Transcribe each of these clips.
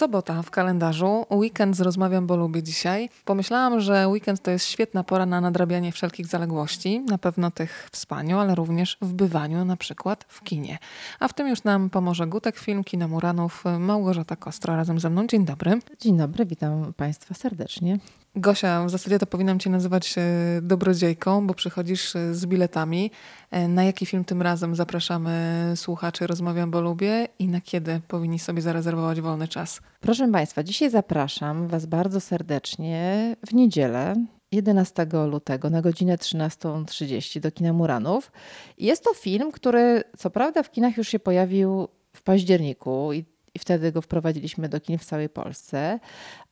Sobota w kalendarzu. Weekend z Rozmawiam, bo lubię dzisiaj. Pomyślałam, że weekend to jest świetna pora na nadrabianie wszelkich zaległości. Na pewno tych w spaniu, ale również w bywaniu, na przykład w kinie. A w tym już nam pomoże Gutek Film, Kino Muranów, Małgorzata Kostro razem ze mną. Dzień dobry. Dzień dobry, witam Państwa serdecznie. Gosia, w zasadzie to powinnam Cię nazywać dobrodziejką, bo przychodzisz z biletami. Na jaki film tym razem zapraszamy słuchaczy Rozmawiam, bo lubię i na kiedy powinni sobie zarezerwować wolny czas? Proszę Państwa, dzisiaj zapraszam Was bardzo serdecznie w niedzielę 11 lutego na godzinę 13:30 do Kina Muranów. Jest to film, który co prawda w kinach już się pojawił w październiku i wtedy go wprowadziliśmy do kin w całej Polsce,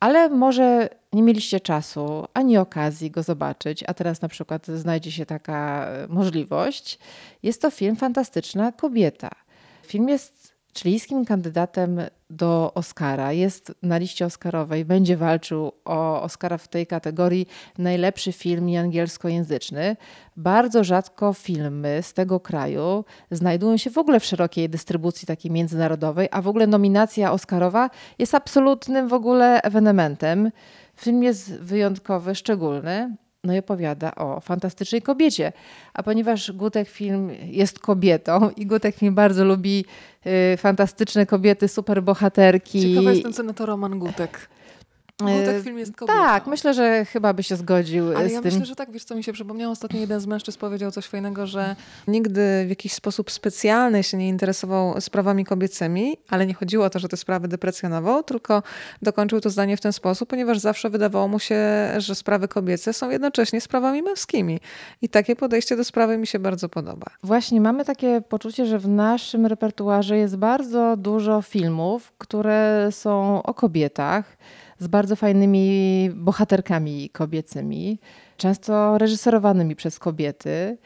ale może nie mieliście czasu ani okazji go zobaczyć, a teraz na przykład znajdzie się taka możliwość. Jest to film Fantastyczna Kobieta. Film jest chilijskim kandydatem do Oscara, jest na liście oscarowej, będzie walczył o Oscara w tej kategorii najlepszy film nieangielskojęzyczny. Bardzo rzadko filmy z tego kraju znajdują się w ogóle w szerokiej dystrybucji takiej międzynarodowej, a w ogóle nominacja oscarowa jest absolutnym w ogóle ewenementem. Film jest wyjątkowy, szczególny. No i opowiada o fantastycznej kobiecie. A ponieważ Gutek Film jest kobietą i Gutek Film bardzo lubi fantastyczne kobiety, superbohaterki. Ciekawa jestem, co na to Roman Gutek. Gutek Film jest kobietą. Tak, myślę, że chyba by się zgodził z tym. Ale ja myślę, że tak, wiesz co mi się przypomniało, ostatnio jeden z mężczyzn powiedział coś fajnego, że nigdy w jakiś sposób specjalny się nie interesował sprawami kobiecymi, ale nie chodziło o to, że te sprawy deprecjonował, tylko dokończył to zdanie w ten sposób, ponieważ zawsze wydawało mu się, że sprawy kobiece są jednocześnie sprawami męskimi. I takie podejście do sprawy mi się bardzo podoba. Właśnie, mamy takie poczucie, że w naszym repertuarze jest bardzo dużo filmów, które są o kobietach, z bardzo fajnymi bohaterkami kobiecymi, często reżyserowanymi przez kobiety.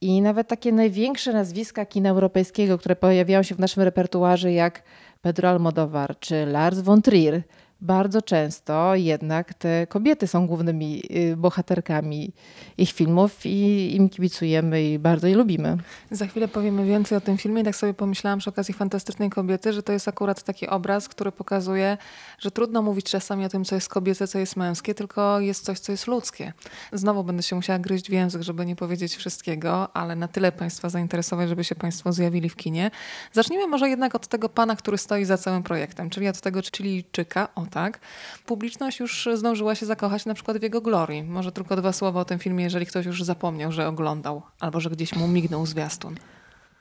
I nawet takie największe nazwiska kina europejskiego, które pojawiają się w naszym repertuarze, jak Pedro Almodóvar czy Lars von Trier, bardzo często jednak te kobiety są głównymi bohaterkami ich filmów i im kibicujemy i bardzo je lubimy. Za chwilę powiemy więcej o tym filmie. Tak sobie pomyślałam przy okazji Fantastycznej Kobiety, że to jest akurat taki obraz, który pokazuje, że trudno mówić czasami o tym, co jest kobiece, co jest męskie, tylko jest coś, co jest ludzkie. Znowu będę się musiała gryźć w język, żeby nie powiedzieć wszystkiego, ale na tyle Państwa zainteresować, żeby się Państwo zjawili w kinie. Zacznijmy może jednak od tego pana, który stoi za całym projektem, czyli od tego Chilijczyka. Tak. Publiczność już zdążyła się zakochać na przykład w jego glorii. Może tylko dwa słowa o tym filmie, jeżeli ktoś już zapomniał, że oglądał albo że gdzieś mu mignął zwiastun.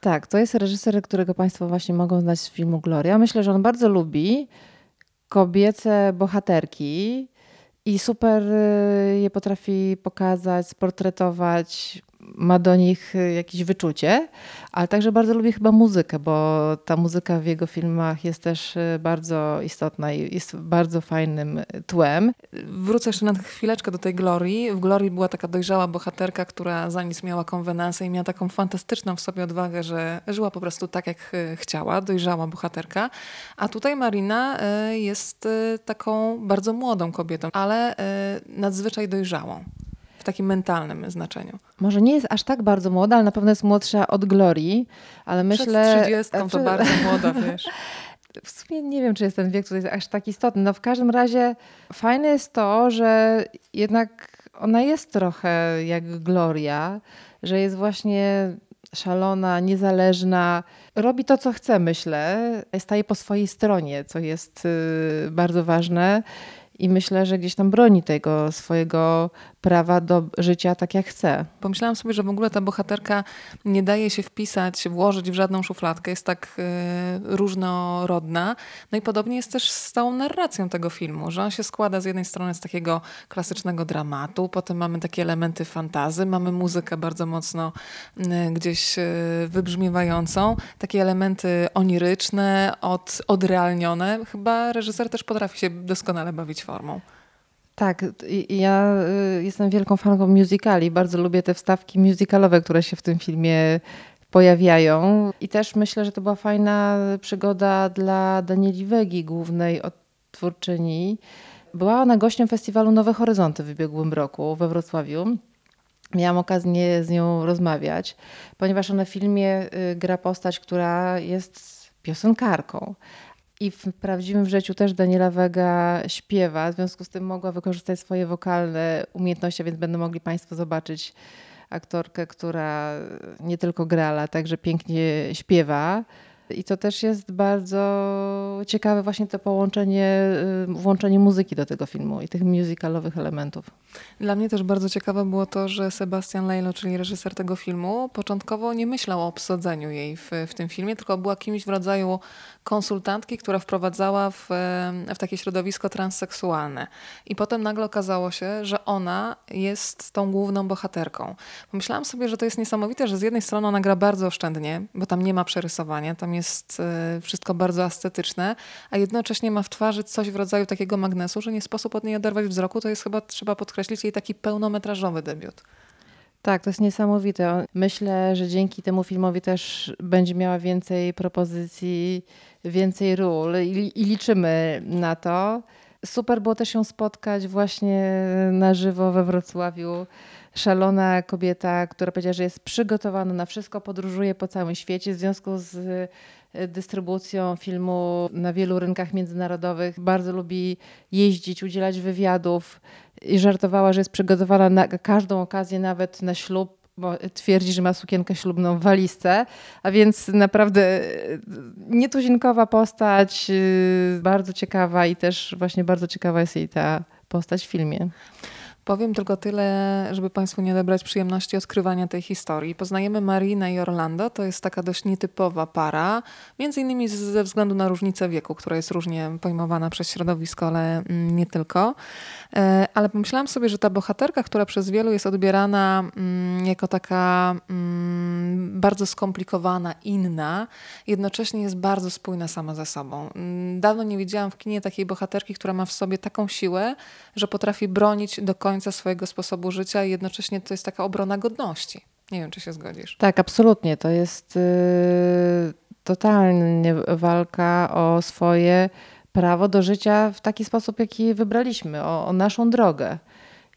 Tak, to jest reżyser, którego Państwo właśnie mogą znać z filmu Gloria. Myślę, że on bardzo lubi kobiece bohaterki i super je potrafi pokazać, sportretować. Ma do nich jakieś wyczucie, ale także bardzo lubię chyba muzykę, bo ta muzyka w jego filmach jest też bardzo istotna i jest bardzo fajnym tłem. Wrócę jeszcze na chwileczkę do tej Glorii. W Glorii była taka dojrzała bohaterka, która za nic miała konwenansę i miała taką fantastyczną w sobie odwagę, że żyła po prostu tak, jak chciała, dojrzała bohaterka. A tutaj Marina jest taką bardzo młodą kobietą, ale nadzwyczaj dojrzałą. W takim mentalnym znaczeniu. Może nie jest aż tak bardzo młoda, ale na pewno jest młodsza od Glorii, ale myślę... Przed 30 to bardzo młoda, wiesz. W sumie nie wiem, czy jest ten wiek tutaj aż tak istotny. No w każdym razie fajne jest to, że jednak ona jest trochę jak Gloria, że jest właśnie szalona, niezależna. Robi to, co chce, myślę. Staje po swojej stronie, co jest bardzo ważne. I myślę, że gdzieś tam broni tego swojego prawa do życia tak jak chce. Pomyślałam sobie, że w ogóle ta bohaterka nie daje się wpisać, włożyć w żadną szufladkę. Jest tak różnorodna. No i podobnie jest też z całą narracją tego filmu, że on się składa z jednej strony z takiego klasycznego dramatu, potem mamy takie elementy fantazy, mamy muzykę bardzo mocno gdzieś wybrzmiewającą, takie elementy oniryczne, odrealnione. Chyba reżyser też potrafi się doskonale bawić formą. Tak, ja jestem wielką fanką musicali. Bardzo lubię te wstawki musicalowe, które się w tym filmie pojawiają. I też myślę, że to była fajna przygoda dla Danieli Vegi, głównej odtwórczyni. Była ona gościem festiwalu Nowe Horyzonty w ubiegłym roku we Wrocławiu. Miałam okazję z nią rozmawiać, ponieważ ona w filmie gra postać, która jest piosenkarką. I w prawdziwym życiu też Daniela Vega śpiewa, w związku z tym mogła wykorzystać swoje wokalne umiejętności, więc będą mogli Państwo zobaczyć aktorkę, która nie tylko gra, ale także pięknie śpiewa. I to też jest bardzo ciekawe właśnie to połączenie, włączenie muzyki do tego filmu i tych musicalowych elementów. Dla mnie też bardzo ciekawe było to, że Sebastián Lelio, czyli reżyser tego filmu, początkowo nie myślał o obsadzeniu jej w tym filmie, tylko była kimś w rodzaju konsultantki, która wprowadzała w takie środowisko transseksualne. I potem nagle okazało się, że ona jest tą główną bohaterką. Pomyślałam sobie, że to jest niesamowite, że z jednej strony ona gra bardzo oszczędnie, bo tam nie ma przerysowania, tam jest wszystko bardzo estetyczne, a jednocześnie ma w twarzy coś w rodzaju takiego magnesu, że nie sposób od niej oderwać wzroku. To jest chyba, trzeba podkreślić, jej taki pełnometrażowy debiut. Tak, to jest niesamowite. Myślę, że dzięki temu filmowi też będzie miała więcej propozycji, więcej ról i liczymy na to. Super było też ją spotkać właśnie na żywo we Wrocławiu. Szalona kobieta, która powiedziała, że jest przygotowana na wszystko, podróżuje po całym świecie w związku z dystrybucją filmu na wielu rynkach międzynarodowych. Bardzo lubi jeździć, udzielać wywiadów i żartowała, że jest przygotowana na każdą okazję, nawet na ślub, bo twierdzi, że ma sukienkę ślubną w walizce, a więc naprawdę nietuzinkowa postać, bardzo ciekawa i też właśnie bardzo ciekawa jest jej ta postać w filmie. Powiem tylko tyle, żeby Państwu nie odebrać przyjemności odkrywania tej historii. Poznajemy Marinę i Orlando, to jest taka dość nietypowa para, między innymi ze względu na różnicę wieku, która jest różnie pojmowana przez środowisko, ale nie tylko. Ale pomyślałam sobie, że ta bohaterka, która przez wielu jest odbierana jako taka bardzo skomplikowana, inna, jednocześnie jest bardzo spójna sama ze sobą. Dawno nie widziałam w kinie takiej bohaterki, która ma w sobie taką siłę, że potrafi bronić do końca swojego sposobu życia i jednocześnie to jest taka obrona godności. Nie wiem, czy się zgodzisz. Tak, absolutnie. To jest totalnie walka o swoje prawo do życia w taki sposób, jaki wybraliśmy, o naszą drogę.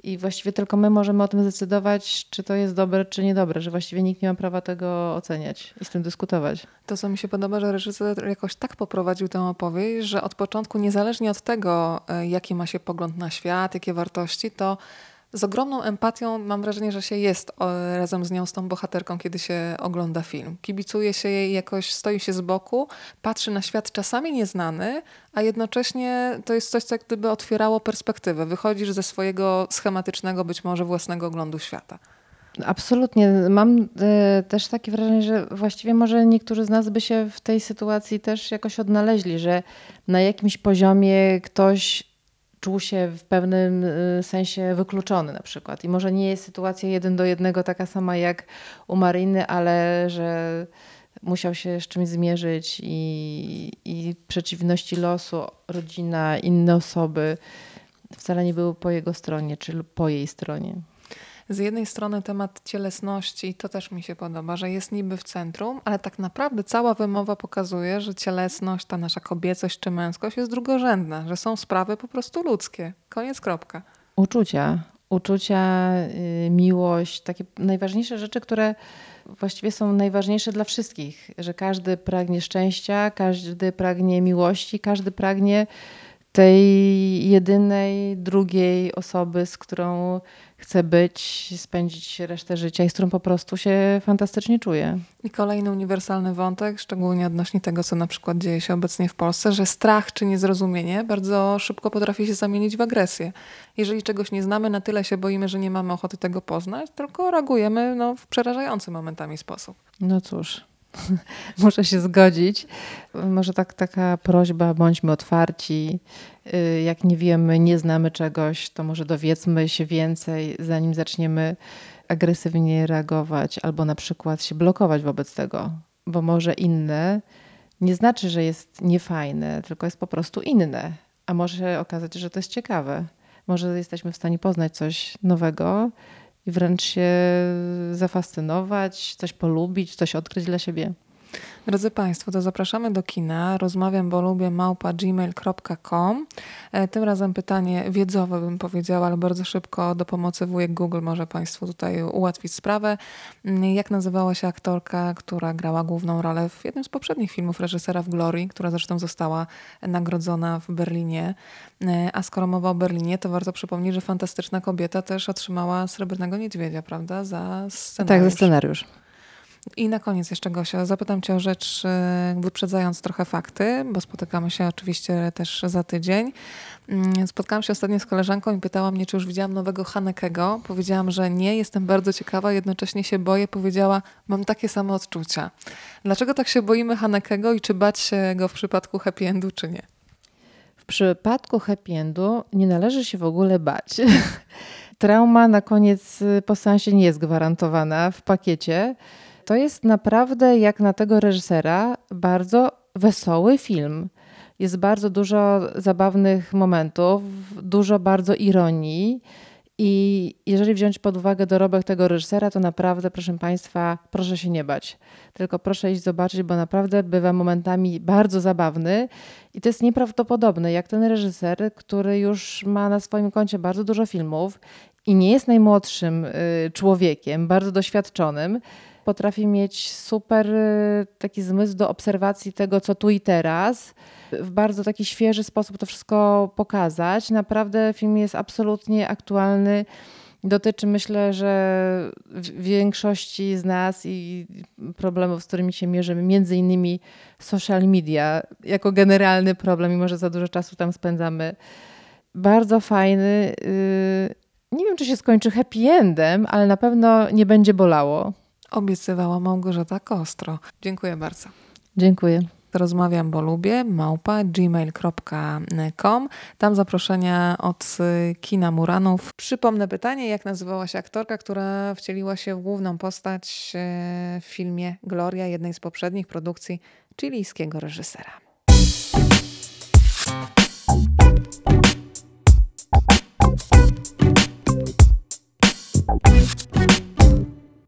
I właściwie tylko my możemy o tym zdecydować, czy to jest dobre, czy niedobre, że właściwie nikt nie ma prawa tego oceniać i z tym dyskutować. To, co mi się podoba, że reżyser jakoś tak poprowadził tę opowieść, że od początku, niezależnie od tego, jaki ma się pogląd na świat, jakie wartości, to z ogromną empatią mam wrażenie, że się jest razem z nią, z tą bohaterką, kiedy się ogląda film. Kibicuje się jej jakoś, stoi się z boku, patrzy na świat czasami nieznany, a jednocześnie to jest coś, co jak gdyby otwierało perspektywę. Wychodzisz ze swojego schematycznego, być może własnego oglądu świata. Absolutnie. Mam też takie wrażenie, że właściwie może niektórzy z nas by się w tej sytuacji też jakoś odnaleźli, że na jakimś poziomie ktoś czuł się w pewnym sensie wykluczony na przykład. I może nie jest sytuacja 1 do 1 taka sama jak u Maryny, ale że musiał się z czymś zmierzyć i przeciwności losu, rodzina, inne osoby wcale nie były po jego stronie czy po jej stronie. Z jednej strony temat cielesności, to też mi się podoba, że jest niby w centrum, ale tak naprawdę cała wymowa pokazuje, że cielesność, ta nasza kobiecość czy męskość jest drugorzędna, że są sprawy po prostu ludzkie. Koniec, kropka. Uczucia, miłość, takie najważniejsze rzeczy, które właściwie są najważniejsze dla wszystkich, że każdy pragnie szczęścia, każdy pragnie miłości, każdy pragnie tej jedynej, drugiej osoby, z którą chce być, spędzić resztę życia i z którą po prostu się fantastycznie czuje. I kolejny uniwersalny wątek, szczególnie odnośnie tego, co na przykład dzieje się obecnie w Polsce, że strach czy niezrozumienie bardzo szybko potrafi się zamienić w agresję. Jeżeli czegoś nie znamy, na tyle się boimy, że nie mamy ochoty tego poznać, tylko reagujemy w przerażający momentami sposób. No cóż, muszę się zgodzić. Może taka prośba, bądźmy otwarci. Jak nie wiemy, nie znamy czegoś, to może dowiedzmy się więcej, zanim zaczniemy agresywnie reagować albo na przykład się blokować wobec tego, bo może inne nie znaczy, że jest niefajne, tylko jest po prostu inne, a może okazać się, że to jest ciekawe. Może jesteśmy w stanie poznać coś nowego i wręcz się zafascynować, coś polubić, coś odkryć dla siebie. Drodzy Państwo, to zapraszamy do kina. Rozmawiam, bo lubię @gmail.com. Tym razem pytanie wiedzowe, bym powiedziała, ale bardzo szybko do pomocy wujek Google może Państwu tutaj ułatwić sprawę. Jak nazywała się aktorka, która grała główną rolę w jednym z poprzednich filmów reżysera w Glorii, która zresztą została nagrodzona w Berlinie. A skoro mowa o Berlinie, to warto przypomnieć, że Fantastyczna Kobieta też otrzymała Srebrnego Niedźwiedzia, prawda? Za scenariusz. Tak, za scenariusz. I na koniec jeszcze, Gosia, zapytam Cię o rzecz, wyprzedzając trochę fakty, bo spotykamy się oczywiście też za tydzień. Spotkałam się ostatnio z koleżanką i pytała mnie, czy już widziałam nowego Hanekego. Powiedziałam, że nie, jestem bardzo ciekawa, jednocześnie się boję. Powiedziała, mam takie same odczucia. Dlaczego tak się boimy Hanekego i czy bać się go w przypadku happy endu, czy nie? W przypadku happy endu nie należy się w ogóle bać. Trauma na koniec po seansie nie jest gwarantowana w pakiecie. To jest naprawdę, jak na tego reżysera, bardzo wesoły film. Jest bardzo dużo zabawnych momentów, dużo bardzo ironii i jeżeli wziąć pod uwagę dorobek tego reżysera, to naprawdę, proszę Państwa, proszę się nie bać. Tylko proszę iść zobaczyć, bo naprawdę bywa momentami bardzo zabawny i to jest nieprawdopodobne, jak ten reżyser, który już ma na swoim koncie bardzo dużo filmów i nie jest najmłodszym człowiekiem, bardzo doświadczonym, potrafi mieć super taki zmysł do obserwacji tego, co tu i teraz. W bardzo taki świeży sposób to wszystko pokazać. Naprawdę film jest absolutnie aktualny. Dotyczy, myślę, że większości z nas i problemów, z którymi się mierzymy, między innymi social media jako generalny problem, mimo że za dużo czasu tam spędzamy. Bardzo fajny. Nie wiem, czy się skończy happy endem, ale na pewno nie będzie bolało. Obiecywała Małgorzata Kostro. Dziękuję bardzo. Dziękuję. Rozmawiam, bo lubię, @gmail.com. Tam zaproszenia od Kina Muranów. Przypomnę pytanie, jak nazywała się aktorka, która wcieliła się w główną postać w filmie Gloria, jednej z poprzednich produkcji chilijskiego reżysera.